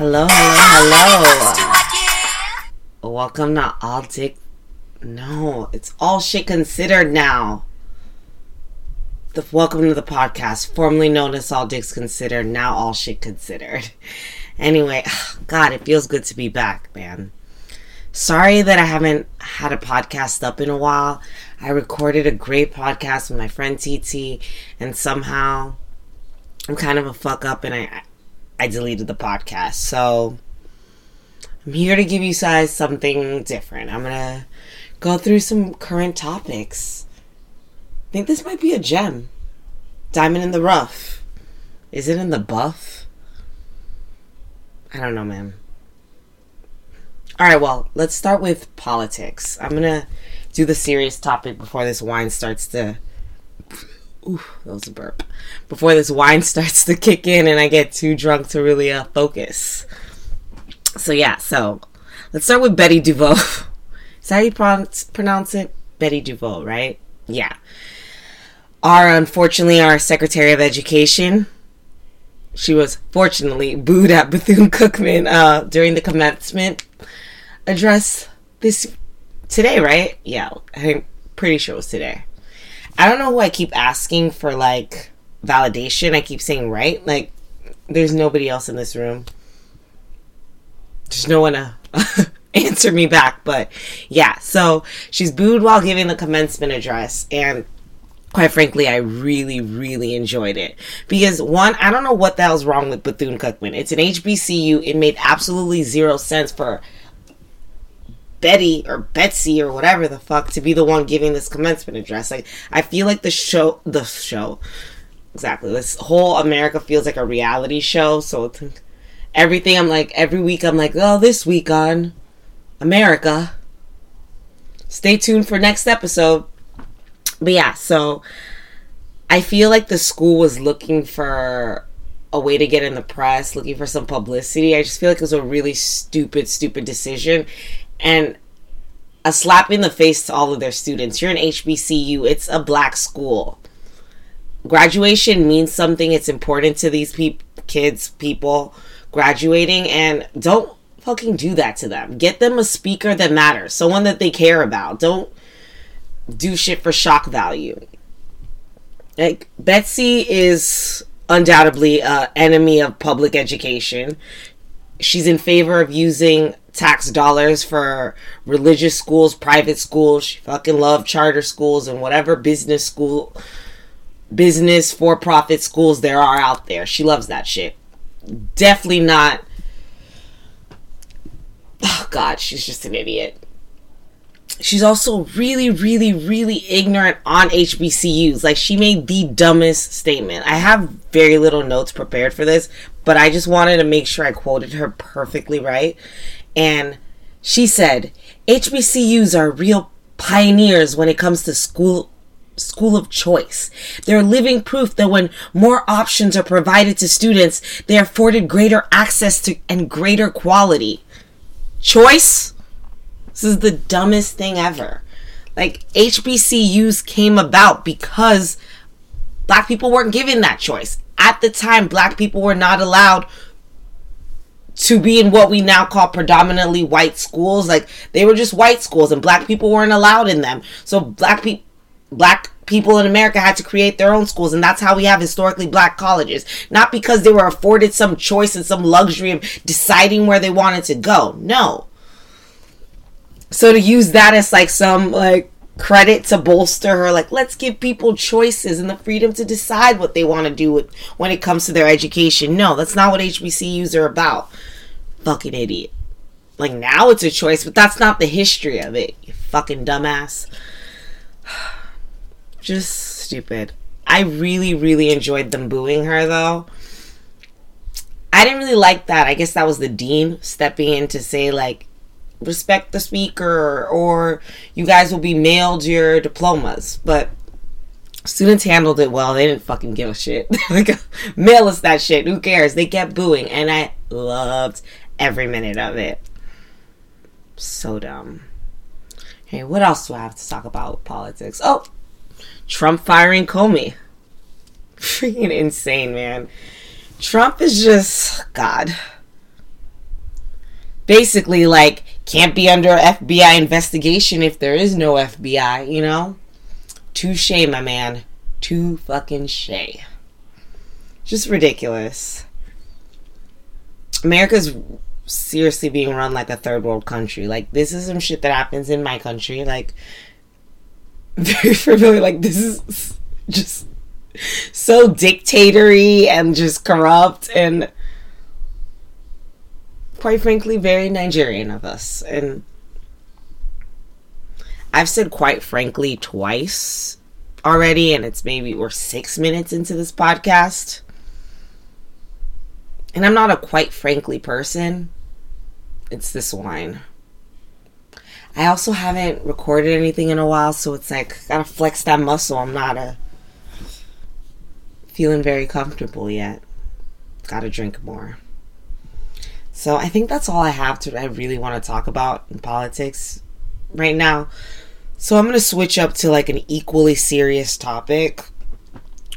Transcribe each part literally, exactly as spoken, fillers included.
Hello, hello, hello. Welcome to All Dick. No, it's All Shit Considered now. The welcome to the podcast, formerly known as All Dicks Considered, now All Shit Considered. Anyway, God, it feels good to be back, man. Sorry that I haven't had a podcast up in a while. I recorded a great podcast with my friend T T, and somehow I'm kind of a fuck up, and I I deleted the podcast. So I'm here to give you guys something different. I'm gonna go through some current topics. I think this might be a gem. Diamond in the rough. Is it in the buff? I don't know, man. All right, well, let's start with politics. I'm going to do the serious topic before this wine starts to... Ooh, that was a burp. Before this wine starts to kick in and I get too drunk to really uh, focus. So, yeah, so let's start with Betty DeVos. Is that how you pron- pronounce it? Betty DeVos, right? Yeah. Our, unfortunately, our Secretary of Education... She was fortunately booed at Bethune-Cookman uh, during the commencement address this today, right? Yeah, I'm pretty sure it was today. I don't know who I keep asking for, like, validation. I keep saying, right? Like, there's nobody else in this room. There's no one to answer me back. But, yeah, so she's booed while giving the commencement address, and... Quite frankly, I really, really enjoyed it. Because, one, I don't know what the hell's wrong with Bethune-Cookman. It's an H B C U. It made absolutely zero sense for Betty or Betsy or whatever the fuck to be the one giving this commencement address. Like, I feel like the show, the show, exactly, this whole America feels like a reality show. So, it's, everything I'm like, every week I'm like, oh, this week on America. Stay tuned for next episode. But yeah, so I feel like the school was looking for a way to get in the press, looking for some publicity. I just feel like it was a really stupid, stupid decision and a slap in the face to all of their students. You're an H B C U. It's a black school. Graduation means something. It's important to these pe- kids, people graduating, and don't fucking do that to them. Get them a speaker that matters, someone that they care about. Don't do shit for shock value. Like, Betsy is undoubtedly an enemy of public education. She's in favor of using tax dollars for religious schools, private schools. She fucking loves charter schools and whatever business school, business for-profit schools there are out there. She loves that shit. Definitely not... Oh, God, she's just an idiot. She's also really, really, really ignorant on H B C Us. Like, she made the dumbest statement. I have very little notes prepared for this, but I just wanted to make sure I quoted her perfectly right. And she said, H B C Us are real pioneers when it comes to school school of choice. They're living proof that when more options are provided to students, they are afforded greater access to and greater quality. Choice? This is the dumbest thing ever. Like, H B C Us came about because black people weren't given that choice. At the time, black people were not allowed to be in what we now call predominantly white schools. Like, they were just white schools, and black people weren't allowed in them. So black people, black people in America had to create their own schools, and that's how we have historically black colleges. Not because they were afforded some choice and some luxury of deciding where they wanted to go. No. So to use that as, like, some, like, credit to bolster her, like, let's give people choices and the freedom to decide what they want to do with, when it comes to their education. No, that's not what H B C Us are about. Fucking idiot. Like, now it's a choice, but that's not the history of it, you fucking dumbass. Just stupid. I really, really enjoyed them booing her, though. I didn't really like that. I guess that was the dean stepping in to say, like, respect the speaker or you guys will be mailed your diplomas. But students handled it well. They didn't fucking give a shit. Like, mail us that shit. Who cares? They kept booing and I loved every minute of it. So dumb. Hey, what else do I have to talk about with politics? Oh, Trump firing Comey. Freaking insane, man. Trump is just, God. basically like can't be under F B I investigation if there is no F B I, you know? Touche, my man. Too fucking shay. Just ridiculous. America's seriously being run like a third world country. Like, this is some shit that happens in my country. Like, very familiar. Like, this is just so dictatory and just corrupt and quite frankly very Nigerian of us. And I've said quite frankly twice already, and it's maybe we're six minutes into this podcast. And I'm not a quite frankly person. It's this wine. I also haven't recorded anything in a while, so it's like, gotta flex that muscle. I'm not a feeling very comfortable yet. Gotta drink more. So I think that's all I have to, I really want to talk about in politics right now. So I'm going to switch up to like an equally serious topic,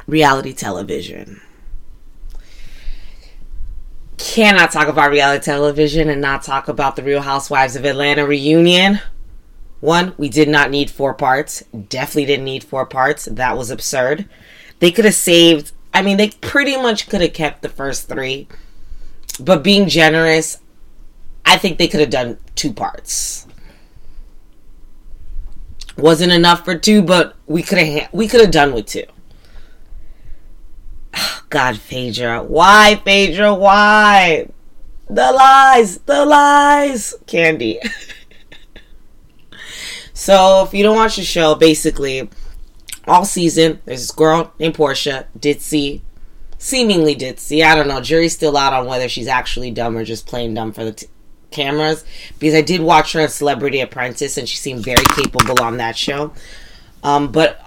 reality television. Cannot talk about reality television and not talk about the Real Housewives of Atlanta reunion. One, we did not need four parts. Definitely didn't need four parts. That was absurd. They could have saved, I mean, they pretty much could have kept the first three. But being generous, I think they could have done two parts. Wasn't enough for two, but we could have we could have done with two. God, Phaedra. Why, Phaedra? Why? The lies. The lies. Candy. So, if you don't watch the show, basically, all season, there's this girl named Portia, ditzy, seemingly ditzy. I don't know. Jury's still out on whether she's actually dumb or just plain dumb for the t- cameras. Because I did watch her on Celebrity Apprentice, and she seemed very capable on that show. Um, but...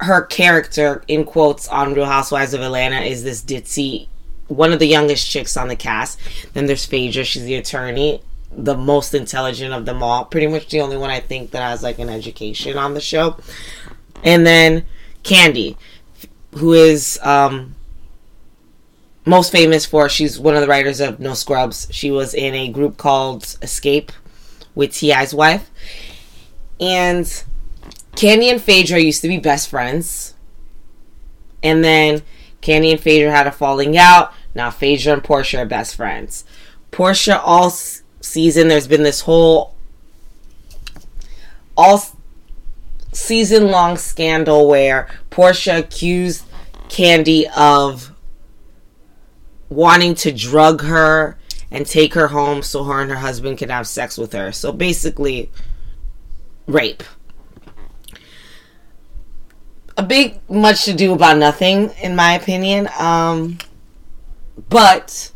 her character, in quotes, on Real Housewives of Atlanta is this ditzy, one of the youngest chicks on the cast. Then there's Phaedra. She's the attorney, the most intelligent of them all. Pretty much the only one I think that has like an education on the show. And then Candy, who is um, most famous for, she's one of the writers of No Scrubs. She was in a group called Escape with T I's wife. And Candy and Phaedra used to be best friends. And then Candy and Phaedra had a falling out. Now Phaedra and Portia are best friends. Portia, all season, there's been this whole all season long scandal where Portia accused Candy of wanting to drug her and take her home so her and her husband could have sex with her. So basically, rape. A big much to do about nothing, in my opinion. Um, but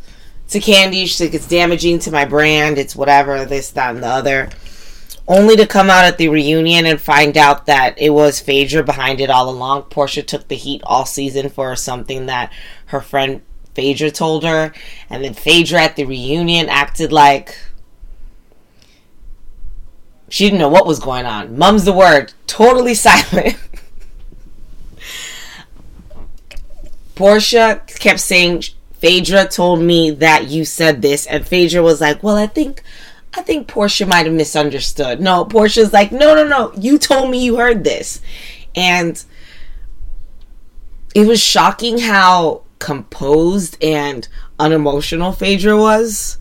to Candy, she's like, it's damaging to my brand. It's whatever, this, that, and the other. Only to come out at the reunion and find out that it was Phaedra behind it all along. Portia took the heat all season for something that her friend Phaedra told her. And then Phaedra at the reunion acted like she didn't know what was going on. Mum's the word. Totally silent. Portia kept saying, Phaedra told me that you said this. And Phaedra was like, well, I think I think Portia might have misunderstood. No, Portia's like, no, no, no. You told me you heard this. And it was shocking how composed and unemotional Phaedra was.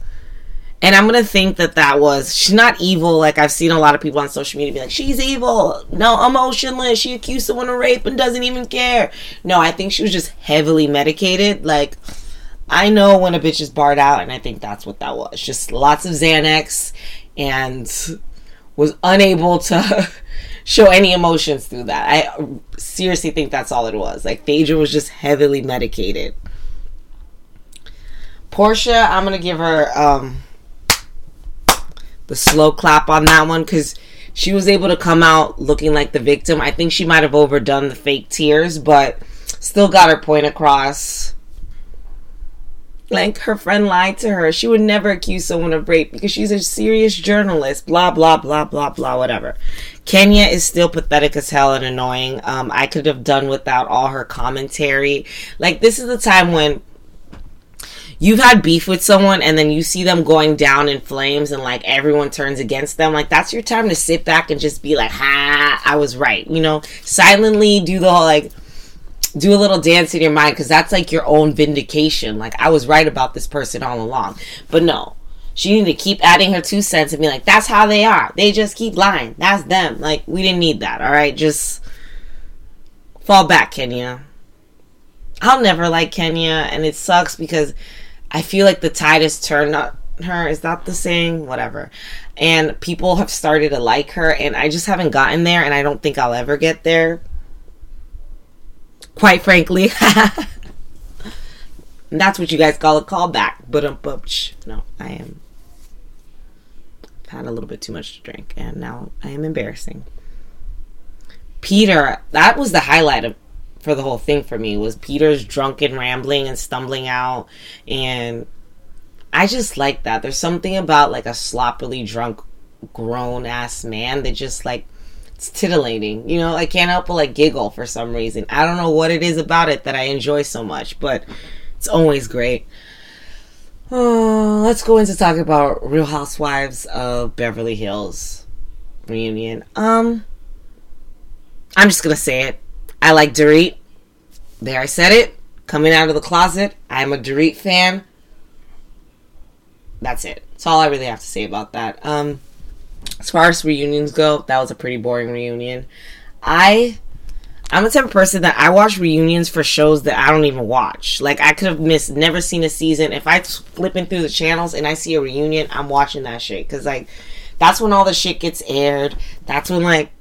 And I'm going to think that that was, she's not evil. Like, I've seen a lot of people on social media be like, she's evil. No, emotionless. She accused someone of rape and doesn't even care. No, I think she was just heavily medicated. Like, I know when a bitch is barred out, and I think that's what that was. Just lots of Xanax and was unable to show any emotions through that. I seriously think that's all it was. Like, Phaedra was just heavily medicated. Portia, I'm going to give her... um the slow clap on that one, because she was able to come out looking like the victim. I think she might have overdone the fake tears, but still got her point across. Like, her friend lied to her. She would never accuse someone of rape because she's a serious journalist. Blah, blah, blah, blah, blah, whatever. Kenya is still pathetic as hell and annoying. Um, I could have done without all her commentary. Like, this is the time when you've had beef with someone and then you see them going down in flames and like everyone turns against them, like that's your time to sit back and just be like, ha, I was right, you know, silently do the whole like do a little dance in your mind, because that's like your own vindication, like I was right about this person all along. But no, she needed to keep adding her two cents and be like, that's how they are, they just keep lying, that's them. Like, we didn't need that. All right, just fall back, Kenya. I'll never like Kenya, and it sucks because I feel like the tide has turned on her. Is that the saying? Whatever. And people have started to like her, and I just haven't gotten there, and I don't think I'll ever get there, quite frankly. And that's what you guys call a callback. But no, I am. I've had a little bit too much to drink, and now I am embarrassing. Peter, that was the highlight of for the whole thing for me, was Peter's drunken rambling and stumbling out, and I just like that. There's something about like a sloppily drunk grown ass man that just like, it's titillating, you know. I can't help but like giggle for some reason. I don't know what it is about it that I enjoy so much, but it's always great. Oh, let's go into talking about Real Housewives of Beverly Hills reunion. um I'm just gonna say it, I like Dorit. There, I said it. Coming out of the closet, I'm a Dorit fan. That's it. That's all I really have to say about that. Um, as far as reunions go, that was a pretty boring reunion. I, I'm the type of person that I watch reunions for shows that I don't even watch. Like, I could have missed, never seen a season. If I'm flipping through the channels and I see a reunion, I'm watching that shit. Because, like, that's when all the shit gets aired. That's when, like,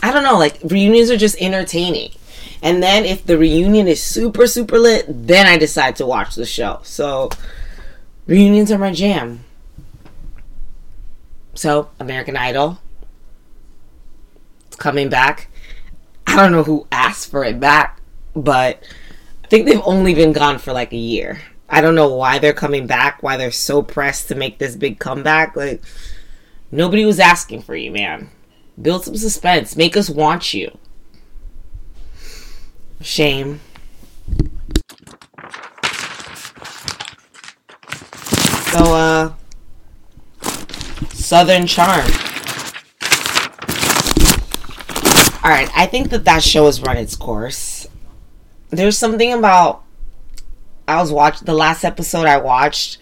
I don't know, like, reunions are just entertaining. And then if the reunion is super, super lit, then I decide to watch the show. So, reunions are my jam. So, American Idol. It's coming back. I don't know who asked for it back, but I think they've only been gone for, like, a year. I don't know why they're coming back, why they're so pressed to make this big comeback. Like, nobody was asking for you, man. Build some suspense. Make us want you. Shame. So, uh... Southern Charm. Alright, I think that that show has run its course. There's something about... I was watching... The last episode I watched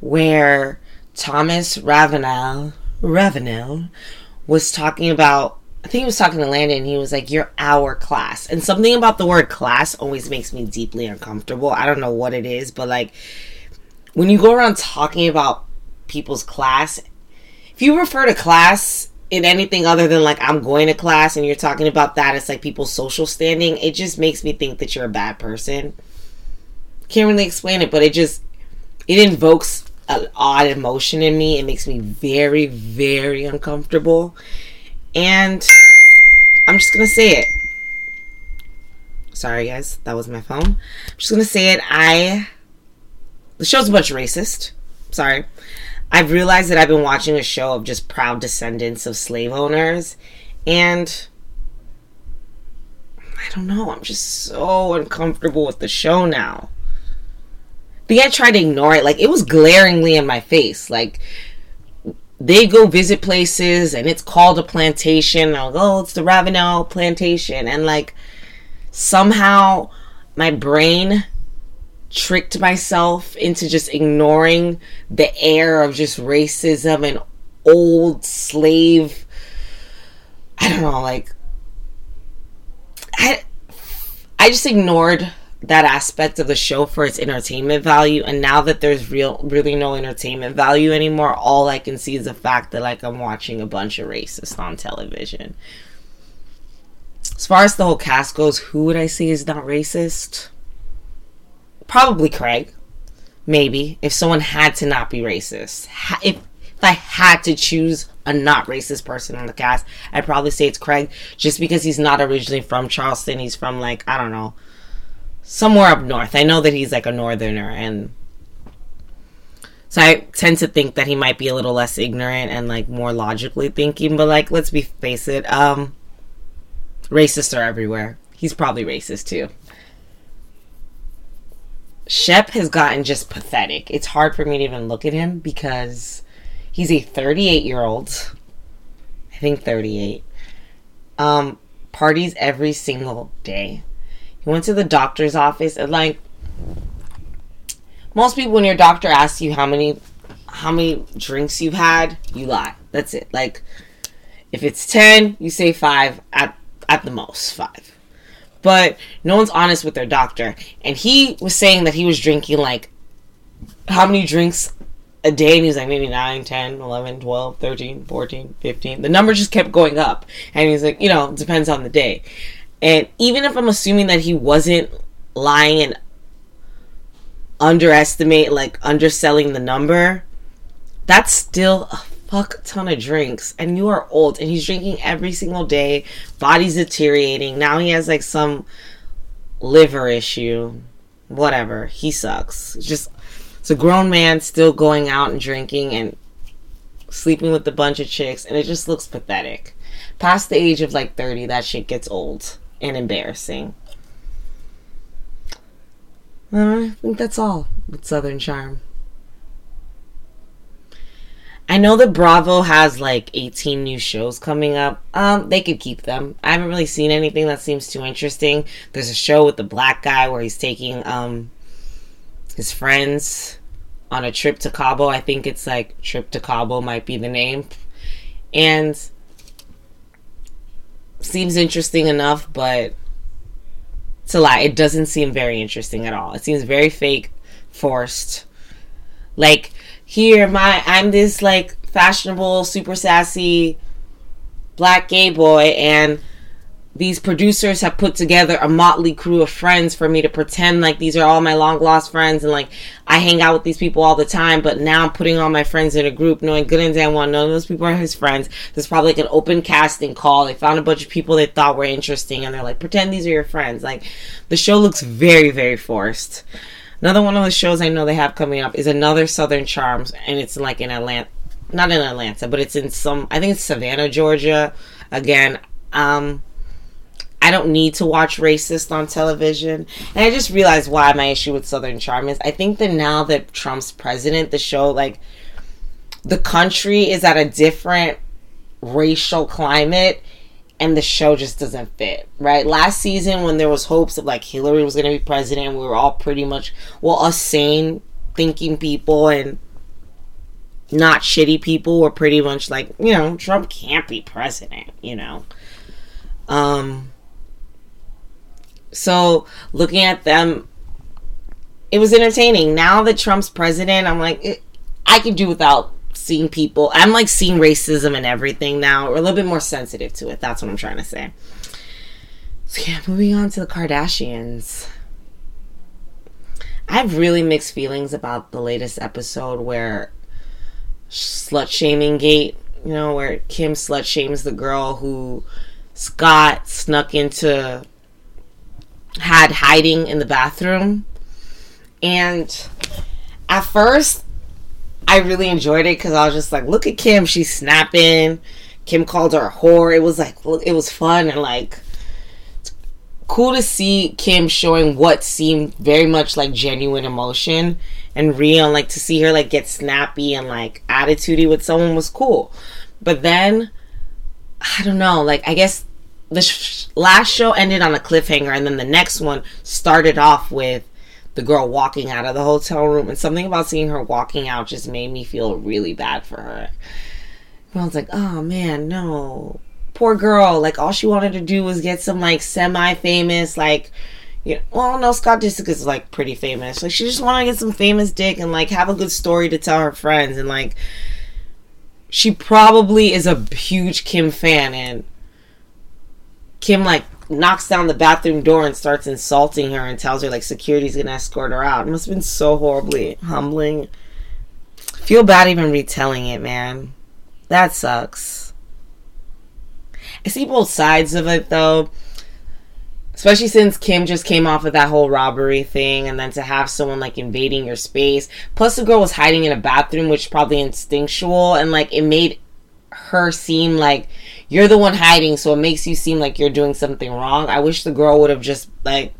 where Thomas Ravenel... Ravenel... was talking about, I think he was talking to Landon, and he was like, you're our class. And something about the word class always makes me deeply uncomfortable. I don't know what it is, but like, when you go around talking about people's class, if you refer to class in anything other than like, I'm going to class, and you're talking about that, it's like people's social standing, it just makes me think that you're a bad person. Can't really explain it, but it just, it invokes an odd emotion in me. It makes me very, very uncomfortable. And I'm just going to say it. Sorry, guys. That was my phone. I'm just going to say it. I... The show's a bunch of racist. Sorry. I've realized that I've been watching a show of just proud descendants of slave owners. And... I don't know. I'm just so uncomfortable with the show now. But I tried to ignore it. Like, it was glaringly in my face. Like, they go visit places, and it's called a plantation. And I'll go, oh, it's the Ravenel plantation. And, like, somehow my brain tricked myself into just ignoring the air of just racism and old slave. I don't know, like, I, I just ignored that aspect of the show for its entertainment value. And now that there's real really no entertainment value anymore, all I can see is the fact that like I'm watching a bunch of racists on television. As far as the whole cast goes, who would I say is not racist? Probably Craig. Maybe. If someone had to not be racist. Ha- if, if I had to choose a not racist person on the cast, I'd probably say it's Craig. Just because he's not originally from Charleston. He's from like, I don't know, somewhere up north. I know that he's like a northerner, and so I tend to think that he might be a little less ignorant and like more logically thinking, but like, let's be face it, um, racists are everywhere. He's probably racist too. Shep has gotten just pathetic. It's hard for me to even look at him because he's a thirty-eight-year-old. I think thirty-eight. Um, parties every single day. He went to the doctor's office, and like most people, when your doctor asks you how many how many drinks you've had, you lie. That's it. Like if it's ten, you say five at at the most, five. But no one's honest with their doctor. And he was saying that he was drinking, like, how many drinks a day? And he was like, maybe nine, ten, eleven, twelve, thirteen, fourteen, fifteen. The number just kept going up. And he's like, you know, it depends on the day. And even if I'm assuming that he wasn't lying and underestimate, like, underselling the number, that's still a fuck ton of drinks, and you are old, and he's drinking every single day. Body's deteriorating. Now he has like some liver issue, whatever. He sucks. It's just, it's a grown man still going out and drinking and sleeping with a bunch of chicks, and it just looks pathetic. Past the age of like thirty, that shit gets old and embarrassing. I think that's all with Southern Charm. I know that Bravo has like eighteen new shows coming up. Um, they could keep them. I haven't really seen anything that seems too interesting. There's a show with the black guy where he's taking um his friends on a trip to Cabo. I think it's like Trip to Cabo might be the name. And seems interesting enough, but it's a lie. It doesn't seem very interesting at all. It seems very fake, forced. Like, here, my I'm this, like, fashionable, super sassy black gay boy, and these producers have put together a motley crew of friends for me to pretend like these are all my long-lost friends, and, like, I hang out with these people all the time, but now I'm putting all my friends in a group, knowing good and damn well none of those people are his friends. There's probably, like, an open casting call. They found a bunch of people they thought were interesting, and they're like, pretend these are your friends. Like, the show looks very, very forced. Another one of the shows I know they have coming up is another Southern Charms, and it's like in Atlanta, not in Atlanta, but it's in some, I think it's Savannah, Georgia. Again, um, I don't need to watch racist on television. And I just realized why my issue with Southern Charm is I think that now that Trump's president, the show, like, the country is at a different racial climate, and the show just doesn't fit, right? Last season, when there was hopes of, like, Hillary was going to be president, we were all pretty much, well, us sane thinking people and not shitty people were pretty much like, you know, Trump can't be president, you know? Um. So, looking at them, it was entertaining. Now that Trump's president, I'm like, it, I can do without seeing people. I'm like seeing racism and everything now. We're a little bit more sensitive to it. That's what I'm trying to say. So yeah, moving on to the Kardashians. I have really mixed feelings about the latest episode where slut shaming gate, you know, where Kim slut shames the girl who Scott snuck into, had hiding in the bathroom. And at first, I really enjoyed it because I was just like, look at Kim. She's snapping. Kim called her a whore. It was like, it was fun and like cool to see Kim showing what seemed very much like genuine emotion and real. Like to see her like get snappy and like attitudey with someone was cool. But then, I don't know, like I guess the sh- last show ended on a cliffhanger and then the next one started off with the girl walking out of the hotel room, and something about seeing her walking out just made me feel really bad for her. And I was like, oh man, no, poor girl. Like all she wanted to do was get some like semi-famous, like, you know, well, no, Scott Disick is like pretty famous. Like she just wanted to get some famous dick and like have a good story to tell her friends. And like she probably is a huge Kim fan, and Kim like knocks down the bathroom door and starts insulting her and tells her like security's gonna escort her out. It must have been so horribly humbling. Feel bad even retelling it, man. That sucks. I see both sides of it though, especially since Kim just came off of that whole robbery thing, and then to have someone like invading your space, plus the girl was hiding in a bathroom, which probably instinctual, and like it made her seem like you're the one hiding, so it makes you seem like you're doing something wrong. I wish the girl would have just like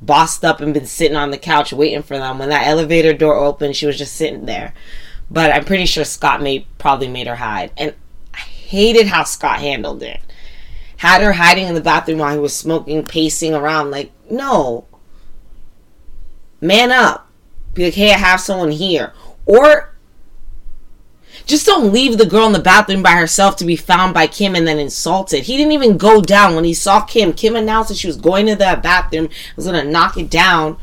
bossed up and been sitting on the couch waiting for them. When that elevator door opened, she was just sitting there. But I'm pretty sure Scott made, probably made her hide. And I hated how Scott handled it. Had her hiding in the bathroom while he was smoking, pacing around. Like, no. Man up. Be like, hey, I have someone here. Or just don't leave the girl in the bathroom by herself to be found by Kim and then insulted. He didn't even go down when he saw Kim. Kim announced that she was going to that bathroom, was going to knock it down,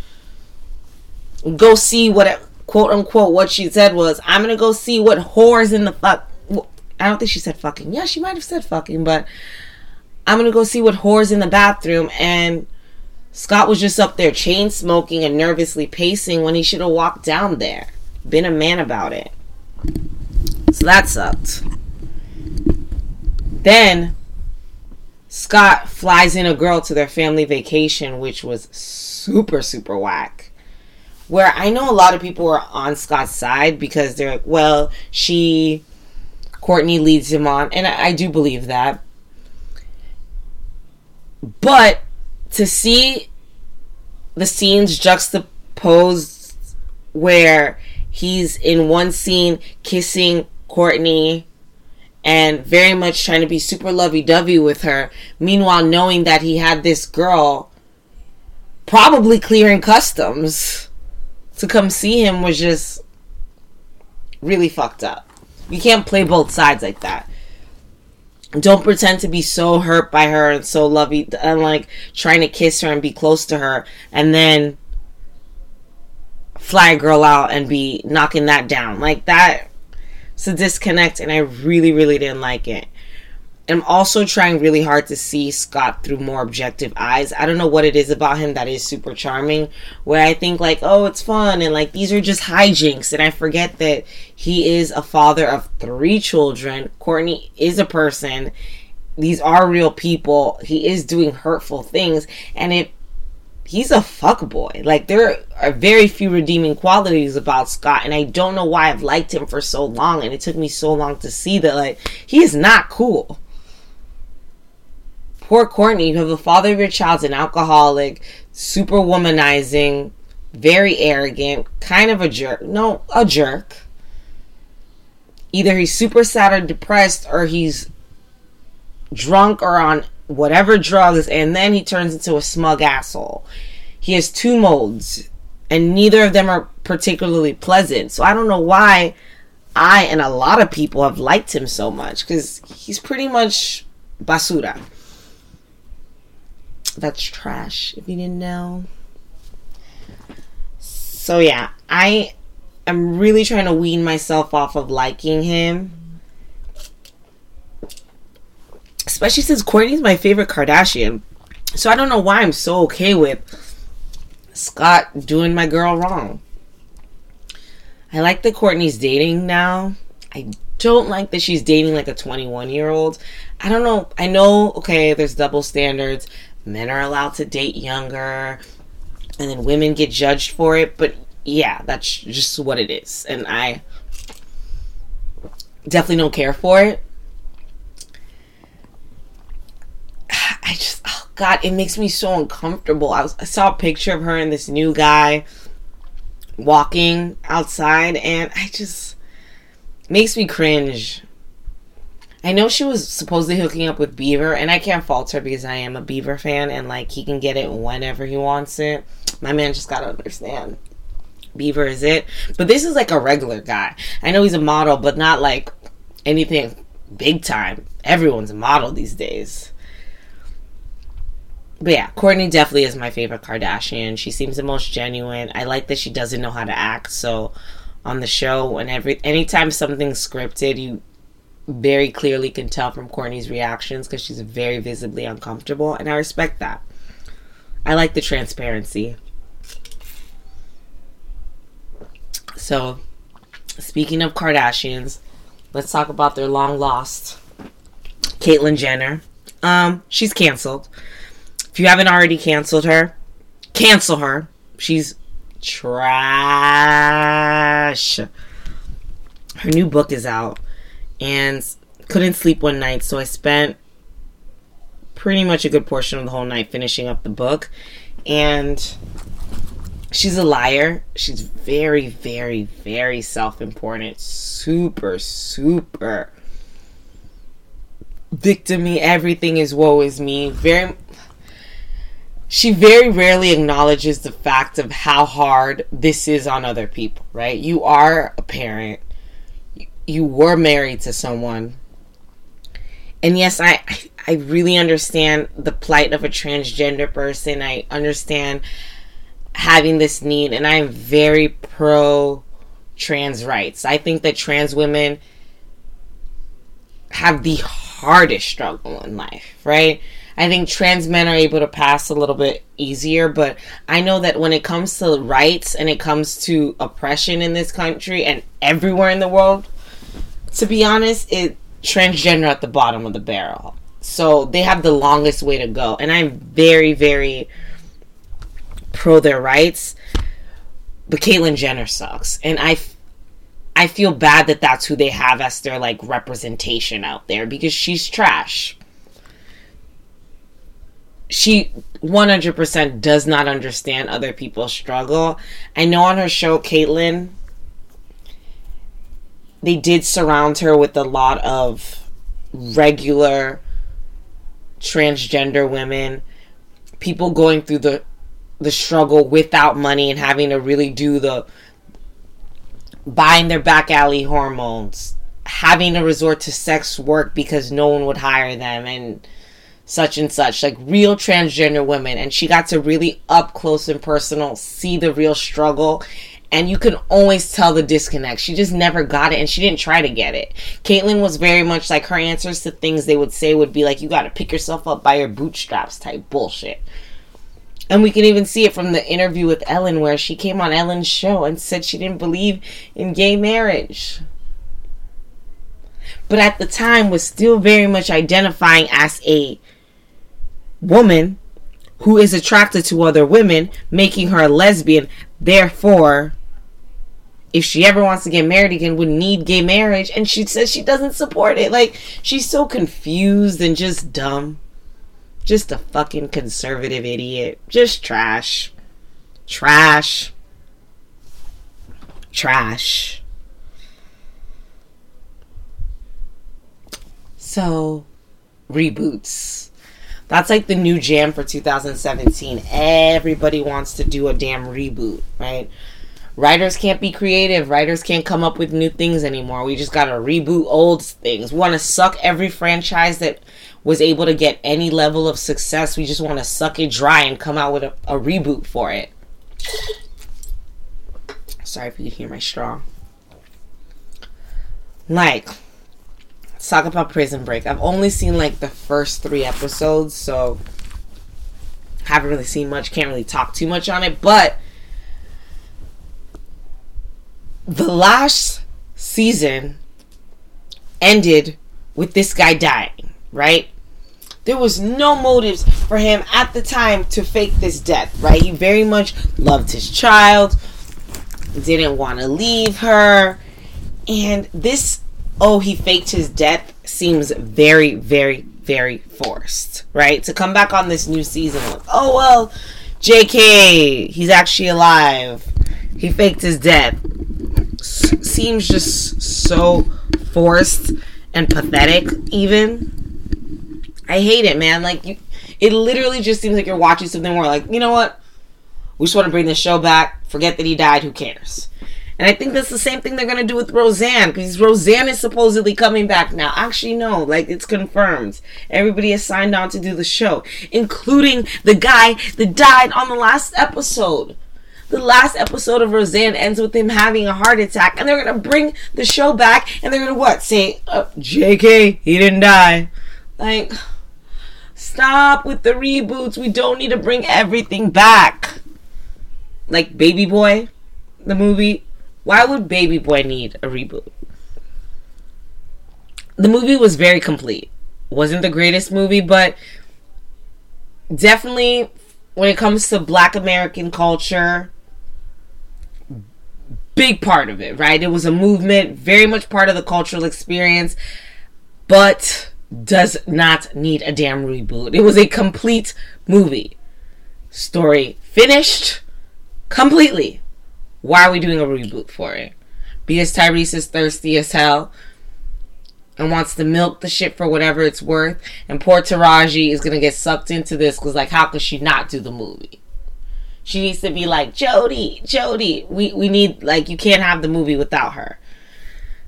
go see what, it, quote unquote, what she said was, I'm going to go see what whore's in the fuck. I don't think she said fucking. Yeah, she might have said fucking, but I'm going to go see what whore's in the bathroom. And Scott was just up there chain smoking and nervously pacing when he should have walked down there. Been a man about it. So that sucked. Then Scott flies in a girl to their family vacation, which was super, super whack. Where I know a lot of people are on Scott's side because they're like, well, she, Courtney leads him on. And I, I do believe that. But to see the scenes juxtaposed where he's in one scene kissing Courtney and very much trying to be super lovey-dovey with her, meanwhile knowing that he had this girl probably clearing customs to come see him, was just really fucked up. You can't play both sides like that. Don't pretend to be so hurt by her and so lovey and like trying to kiss her and be close to her, and then fly a girl out and be knocking that down. Like, that, it's a disconnect, and I really, really didn't like it. I'm also trying really hard to see Scott through more objective eyes. I don't know what it is about him that is super charming, where I think like, oh, it's fun, and like, these are just hijinks, and I forget that he is a father of three children. Courtney is a person. These are real people. He is doing hurtful things, and it he's a fuckboy. Like, there are very few redeeming qualities about Scott, and I don't know why I've liked him for so long, and it took me so long to see that, like, he is not cool. Poor Courtney, you have the father of your child's an alcoholic, super womanizing, very arrogant, kind of a jerk. No, a jerk. Either he's super sad or depressed, or he's drunk or on whatever drugs, and then he turns into a smug asshole. He has two molds, and neither of them are particularly pleasant. So I don't know why I and a lot of people have liked him so much, because he's pretty much basura. That's trash, if you didn't know. So yeah, I am really trying to wean myself off of liking him. Especially since Courtney's my favorite Kardashian. So I don't know why I'm so okay with Scott doing my girl wrong. I like that Courtney's dating now. I don't like that she's dating like a twenty-one-year-old. I don't know. I know, okay, there's double standards. Men are allowed to date younger, and then women get judged for it. But yeah, that's just what it is. And I definitely don't care for it. I just, oh God, it makes me so uncomfortable. I, was, I saw a picture of her and this new guy walking outside, and I just, makes me cringe. I know she was supposedly hooking up with Bieber, and I can't fault her because I am a Bieber fan, and like, he can get it whenever he wants it. My man just gotta understand. Bieber is it. But this is like a regular guy. I know he's a model, but not like anything big time. Everyone's a model these days. But yeah, Courtney definitely is my favorite Kardashian. She seems the most genuine. I like that she doesn't know how to act. So on the show, when every anytime something's scripted, you very clearly can tell from Courtney's reactions because she's very visibly uncomfortable. And I respect that. I like the transparency. So speaking of Kardashians, let's talk about their long lost Caitlyn Jenner. Um, she's canceled. If you haven't already canceled her, cancel her. She's trash. Her new book is out, and couldn't sleep one night, so I spent pretty much a good portion of the whole night finishing up the book. And she's a liar. She's very, very, very self-important. Super, super victim-y. Everything is woe is me. Very. She very rarely acknowledges the fact of how hard this is on other people, right? You are a parent. You were married to someone. And yes, I, I really understand the plight of a transgender person. I understand having this need, and I'm very pro trans rights. I think that trans women have the hardest struggle in life, right? I think trans men are able to pass a little bit easier, but I know that when it comes to rights and it comes to oppression in this country and everywhere in the world, to be honest, it transgender at the bottom of the barrel. So they have the longest way to go. And I'm very, very pro their rights. But Caitlyn Jenner sucks. And I, f- I feel bad that that's who they have as their like representation out there, because she's trash. She one hundred percent does not understand other people's struggle. I know on her show, Caitlyn, they did surround her with a lot of regular transgender women, people going through the the struggle without money and having to really do the buying their back alley hormones, having to resort to sex work because no one would hire them, and such and such, like real transgender women. And she got to really up close and personal see the real struggle, and you can always tell the disconnect. She just never got it, and she didn't try to get it. Caitlyn was very much like, her answers to things they would say would be like, you got to pick yourself up by your bootstraps type bullshit. And we can even see it from the interview with Ellen, where she came on Ellen's show and said she didn't believe in gay marriage, but at the time was still very much identifying as a woman who is attracted to other women, making her a lesbian. Therefore, if she ever wants to get married again, would need gay marriage. And she says she doesn't support it. Like, she's so confused and just dumb. Just a fucking conservative idiot. Just trash. Trash. Trash. So, reboots. That's like the new jam for two thousand seventeen. Everybody wants to do a damn reboot, right? Writers can't be creative. Writers can't come up with new things anymore. We just gotta reboot old things. We wanna suck every franchise that was able to get any level of success. We just wanna suck it dry and come out with a, a reboot for it. Sorry if you hear my straw. Like, let's talk about Prison Break. I've only seen like the first three episodes, so haven't really seen much, can't really talk too much on it, but the last season ended with this guy dying, right? There was no motives for him at the time to fake this death, right? He very much loved his child, didn't want to leave her, and this oh, he faked his death seems very, very, very forced, right? To come back on this new season with, oh, well, J K, he's actually alive. He faked his death. S- seems just so forced and pathetic, even. I hate it, man. Like, you, it literally just seems like you're watching something where, like, you know what? We just want to bring this show back. Forget that he died. Who cares? And I think that's the same thing they're going to do with Roseanne, because Roseanne is supposedly coming back now. Actually, no. Like, it's confirmed. Everybody has signed on to do the show, including the guy that died on the last episode. The last episode of Roseanne ends with him having a heart attack, and they're going to bring the show back, and they're going to what? Say, oh, J K, he didn't die. Like, stop with the reboots. We don't need to bring everything back. Like Baby Boy, the movie. Why would Baby Boy need a reboot? The movie was very complete. Wasn't the greatest movie, but definitely when it comes to Black American culture, big part of it, right? It was a movement, very much part of the cultural experience, but does not need a damn reboot. It was a complete movie. story finished completely. Why are we doing a reboot for it? Because Tyrese is thirsty as hell and wants to milk the shit for whatever it's worth. And poor Taraji is going to get sucked into this because, like, how could she not do the movie? She needs to be like, Jody, Jody. We, we need, like, you can't have the movie without her.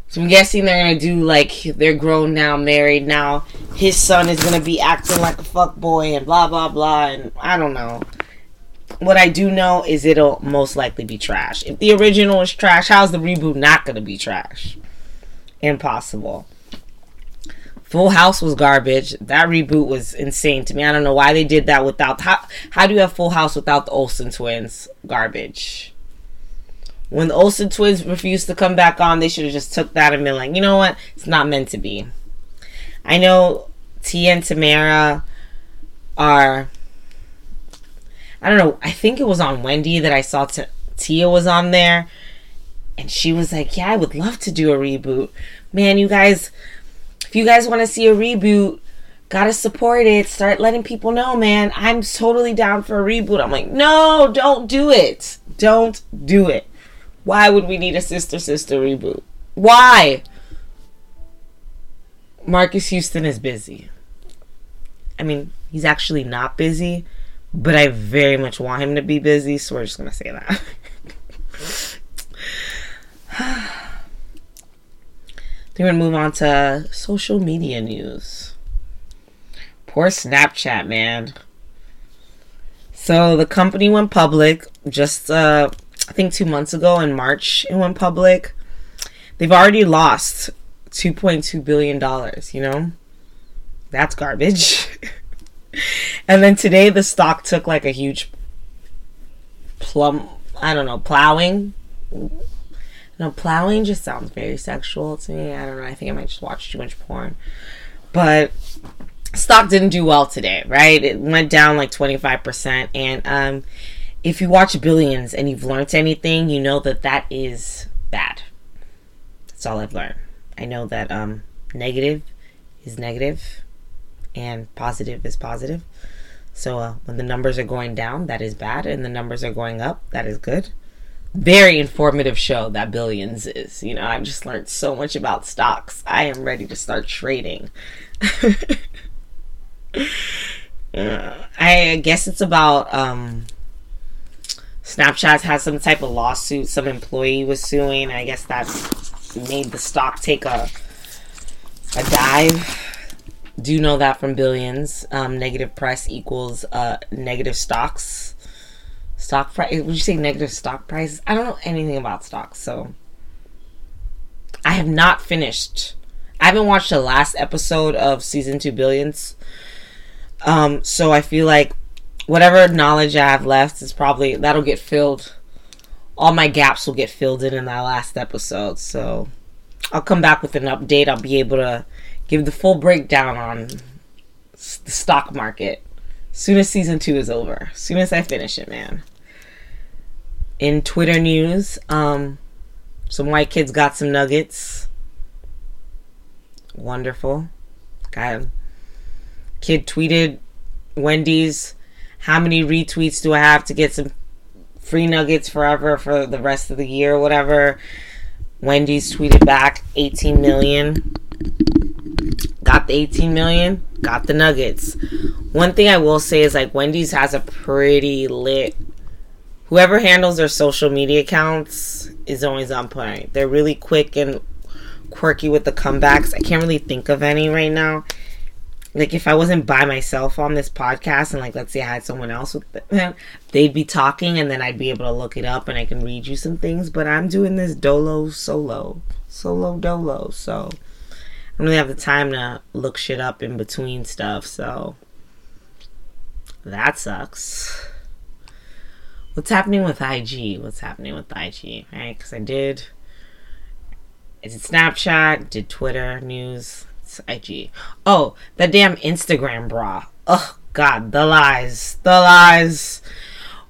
So I'm guessing they're going to do, like, they're grown now, married now. His son is going to be acting like a fuckboy and blah, blah, blah. And I don't know. What I do know is it'll most likely be trash. If the original is trash, how's the reboot not going to be trash? Impossible. Full House was garbage. That reboot was insane to me. I don't know why they did that without... How, how do you have Full House without the Olsen twins? Garbage. When the Olsen twins refused to come back on, they should have just took that and been like, you know what? It's not meant to be. I know T and Tamara are... I don't know. I think it was on Wendy that I saw T- Tia was on there. And she was like, yeah, I would love to do a reboot. Man, you guys... If you guys want to see a reboot, gotta support it. Start letting people know, man. I'm totally down for a reboot. I'm like, no, don't do it. Don't do it. Why would we need a sister-sister reboot? Why? Marcus Houston is busy. I mean, he's actually not busy, but I very much want him to be busy, so we're just going to say that. We're going to move on to social media news. Poor Snapchat, man. So the company went public just, uh, I think, two months ago in March. It went public. They've already lost two point two billion dollars, you know? That's garbage. And then today the stock took like a huge plum, I don't know, plowing. No, plowing just sounds very sexual to me. I don't know. I think I might just watch too much porn. But stock didn't do well today, right? It went down like twenty-five percent. And um, if you watch Billions and you've learned anything, you know that that is bad. That's all I've learned. I know that um, negative is negative and positive is positive. So uh, when the numbers are going down, that is bad. And the numbers are going up, that is good. Very informative show that Billions is. You know, I've just learned so much about stocks. I am ready to start trading. uh, I guess it's about um, Snapchat has some type of lawsuit. Some employee was suing. I guess that made the stock take a a dive. Do know that from Billions. Um, negative press equals uh, negative stocks. Stock price, would you say negative stock prices? I don't know anything about stocks, so I have not finished. I haven't watched the last episode of season two Billions. Um, so I feel like whatever knowledge I have left is probably, that'll get filled. All my gaps will get filled in in that last episode. So I'll come back with an update. I'll be able to give the full breakdown on the stock market. Soon as season two is over. Soon as I finish it, man. In Twitter news, um, some white kids got some nuggets. Wonderful. God. Kid tweeted Wendy's, how many retweets do I have to get some free nuggets forever for the rest of the year or whatever? Wendy's tweeted back, eighteen million. Got the eighteen million. Got the nuggets. One thing I will say is, like, Wendy's has a pretty lit... Whoever handles their social media accounts is always on point. They're really quick and quirky with the comebacks. I can't really think of any right now. Like, if I wasn't by myself on this podcast and, like, let's say I had someone else with them, they'd be talking and then I'd be able to look it up and I can read you some things. But I'm doing this dolo solo. Solo dolo. So... I don't really have the time to look shit up in between stuff, so that sucks. What's happening with I G? What's happening with I G? Right? Because I did. Is it Snapchat? Did Twitter news? It's I G. Oh, that damn Instagram bra. Oh God, the lies, the lies.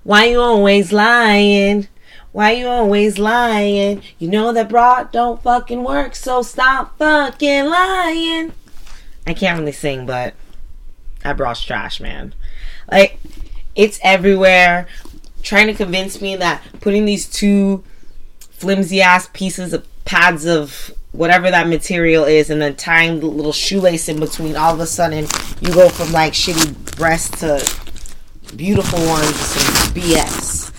Why you always lying? Why you always lying? You know that bra don't fucking work, so stop fucking lying. I can't really sing, but that bra's trash, man. Like, It's everywhere. Trying to convince me that putting these two flimsy ass pieces of pads of whatever that material is and then tying the little shoelace in between, all of a sudden you go from like shitty breasts to beautiful ones and B S.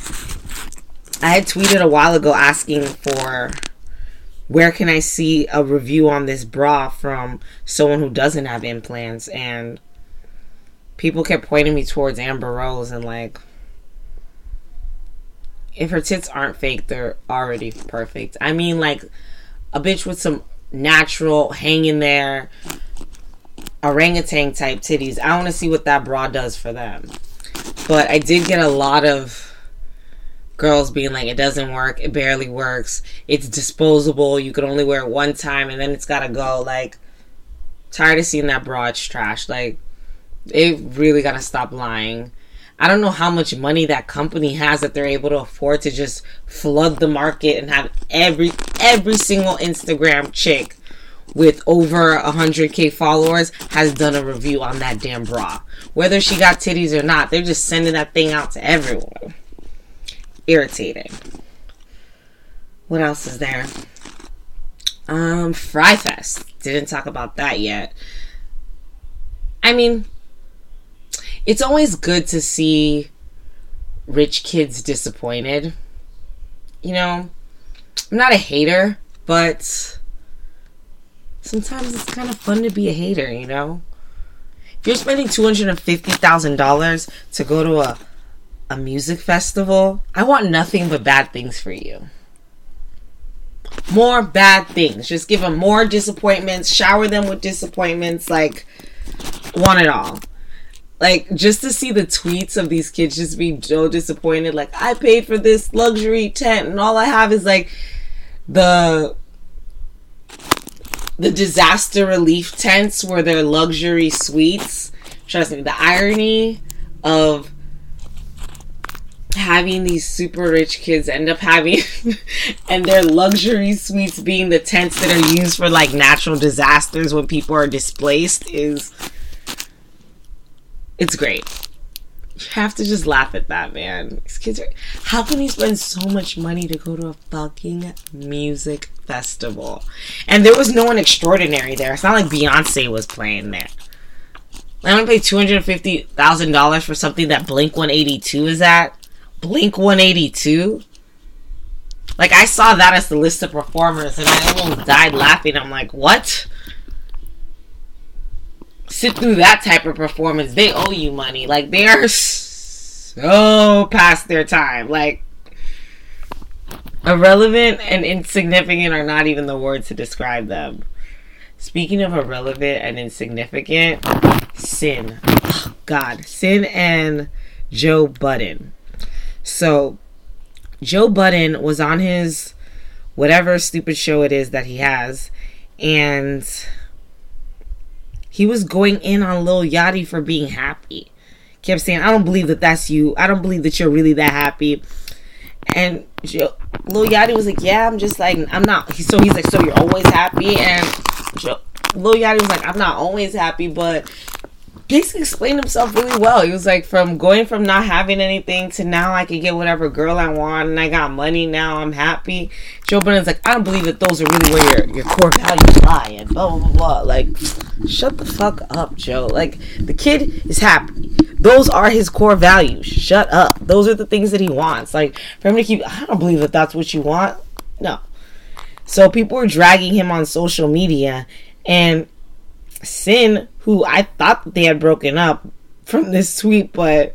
I had tweeted a while ago asking for where can I see a review on this bra from someone who doesn't have implants, and people kept pointing me towards Amber Rose, and like, if her tits aren't fake, they're already perfect. I mean, like, a bitch with some natural hang in there, orangutan type titties. I want to see what that bra does for them. But I did get a lot of girls being like, it doesn't work, it barely works, it's disposable, you can only wear it one time and then it's gotta go. Like, tired of seeing that bra, it's trash. Like, they really gotta stop lying. I don't know how much money that company has that they're able to afford to just flood the market and have every every single Instagram chick with over one hundred thousand followers has done a review on that damn bra. Whether she got titties or not, they're just sending that thing out to everyone. Irritating. What else is there? Um, Fry Fest. Didn't talk about that yet. I mean, it's always good to see rich kids disappointed. You know, I'm not a hater, but sometimes it's kind of fun to be a hater, you know? If you're spending two hundred fifty thousand dollars to go to a, a music festival, I want nothing but bad things for you. More bad things. Just give them more disappointments. Shower them with disappointments. Like, want it all. Like, just to see the tweets of these kids just be so disappointed. Like, I paid for this luxury tent and all I have is, like, the the disaster relief tents where they're luxury suites. Trust me, the irony of having these super rich kids end up having and their luxury suites being the tents that are used for, like, natural disasters when people are displaced is... it's great. You have to just laugh at that, man. These kids are... how can you spend so much money to go to a fucking music festival? And there was no one extraordinary there. It's not like Beyonce was playing there. I'm gonna pay two hundred fifty thousand dollars for something that Blink one eighty-two is at. Blink one eighty-two? Like, I saw that as the list of performers and I almost died laughing. I'm like, what? Sit through that type of performance, they owe you money. Like, they are so past their time. Like, irrelevant and insignificant are not even the words to describe them. Speaking of irrelevant and insignificant, Sin. Oh, God. Sin and Joe Budden. So, Joe Budden was on his whatever stupid show it is that he has, and he was going in on Lil Yachty for being happy. Kept saying, I don't believe that that's you. I don't believe that you're really that happy. And Joe, Lil Yachty was like, yeah, I'm just like, I'm not. So he's like, so you're always happy? And Joe, Lil Yachty was like, I'm not always happy. But basically explained himself really well. He was like, from going from not having anything to now I can get whatever girl I want. And I got money now. I'm happy. Joe Budden's like, I don't believe that those are really where your, your core values lie. And blah, blah, blah, blah. Like, shut the fuck up, Joe. Like, the kid is happy. Those are his core values. Shut up. Those are the things that he wants. Like, for him to keep, I don't believe that that's what you want. No. So people were dragging him on social media. And Sin, who I thought that they had broken up from this tweet, but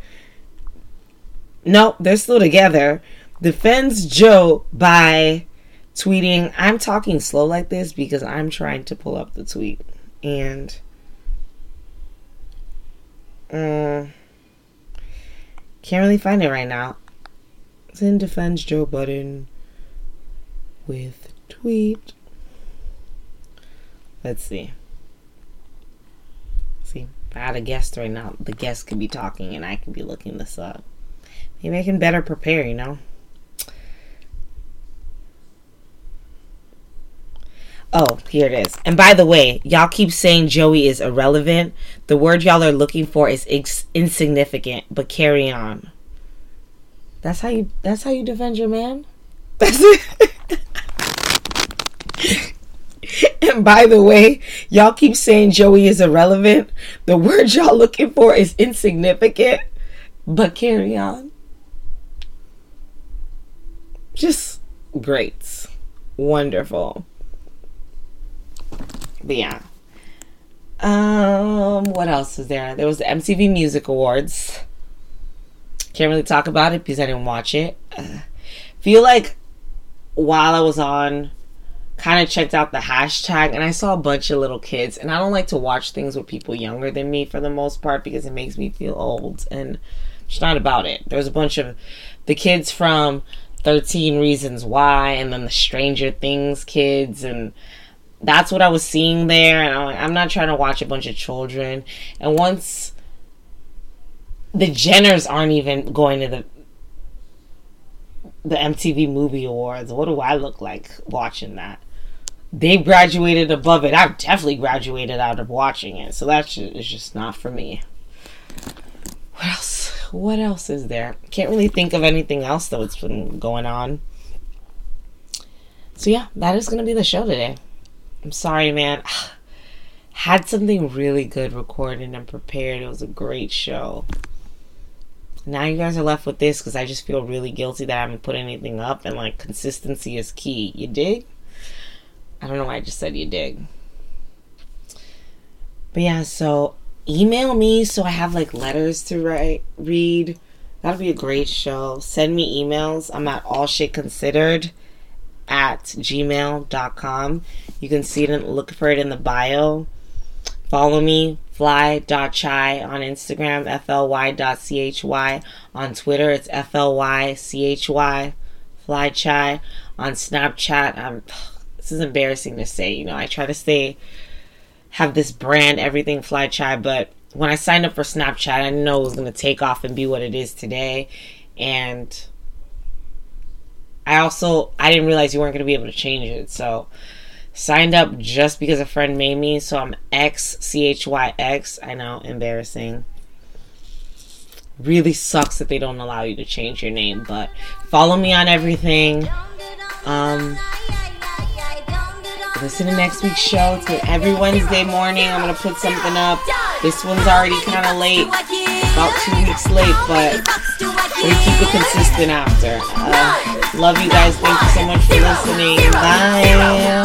no, they're still together, defends Joe by tweeting, I'm talking slow like this because I'm trying to pull up the tweet. And um, can't really find it right now. Sin defends Joe Budden with tweet. Let's see. See, if I had a guest right now, the guest could be talking and I could be looking this up. Maybe I can better prepare, you know? Oh, Here it is. And by the way, y'all keep saying Joey is irrelevant. The word y'all are looking for is ins- insignificant, but carry on. That's how you that's how you defend your man? That's it. And by the way, y'all keep saying Joey is irrelevant. The word y'all looking for is insignificant, but carry on. Just great. Wonderful. But yeah. Um, what else was there? There was the M T V Music Awards. Can't really talk about it because I didn't watch it. Uh, feel like while I was on, kind of checked out the hashtag, and I saw a bunch of little kids. And I don't like to watch things with people younger than me for the most part because it makes me feel old. And it's not about it. There was a bunch of the kids from thirteen Reasons Why and then the Stranger Things kids, and that's what I was seeing there. And I'm like, I'm not trying to watch a bunch of children. And once the Jenners aren't even going to the the M T V Movie Awards, what do I look like watching that? They've graduated above it. I've definitely graduated out of watching it. So that's just, it's just not for me. What else? What else is there? Can't really think of anything else though that's been going on. So yeah, that is going to be the show today. I'm sorry, man. Had something really good recorded and prepared. It was a great show. Now you guys are left with this because I just feel really guilty that I haven't put anything up. And like, consistency is key. You dig? I don't know why I just said you dig. But yeah, so email me so I have like letters to write, read. That'll be a great show. Send me emails. I'm at allshitconsidered at gmail dot com. You can see it and look for it in the bio. Follow me, fly dot chy on Instagram, fly dot chy on Twitter. It's fly chy, fly chy on Snapchat. I'm, this is embarrassing to say, you know, I try to stay, have this brand, everything fly chy, but when I signed up for Snapchat, I didn't know it was going to take off and be what it is today. And I also, I didn't realize you weren't going to be able to change it. So signed up just because a friend made me. So I'm X C H Y X. I know, embarrassing. Really sucks that they don't allow you to change your name. But follow me on everything. Um, listen to next week's show. It's been every Wednesday morning. I'm going to put something up. This one's already kind of late. About two weeks late, but we keep it consistent after. Uh, love you guys. Thank you so much for listening. Bye.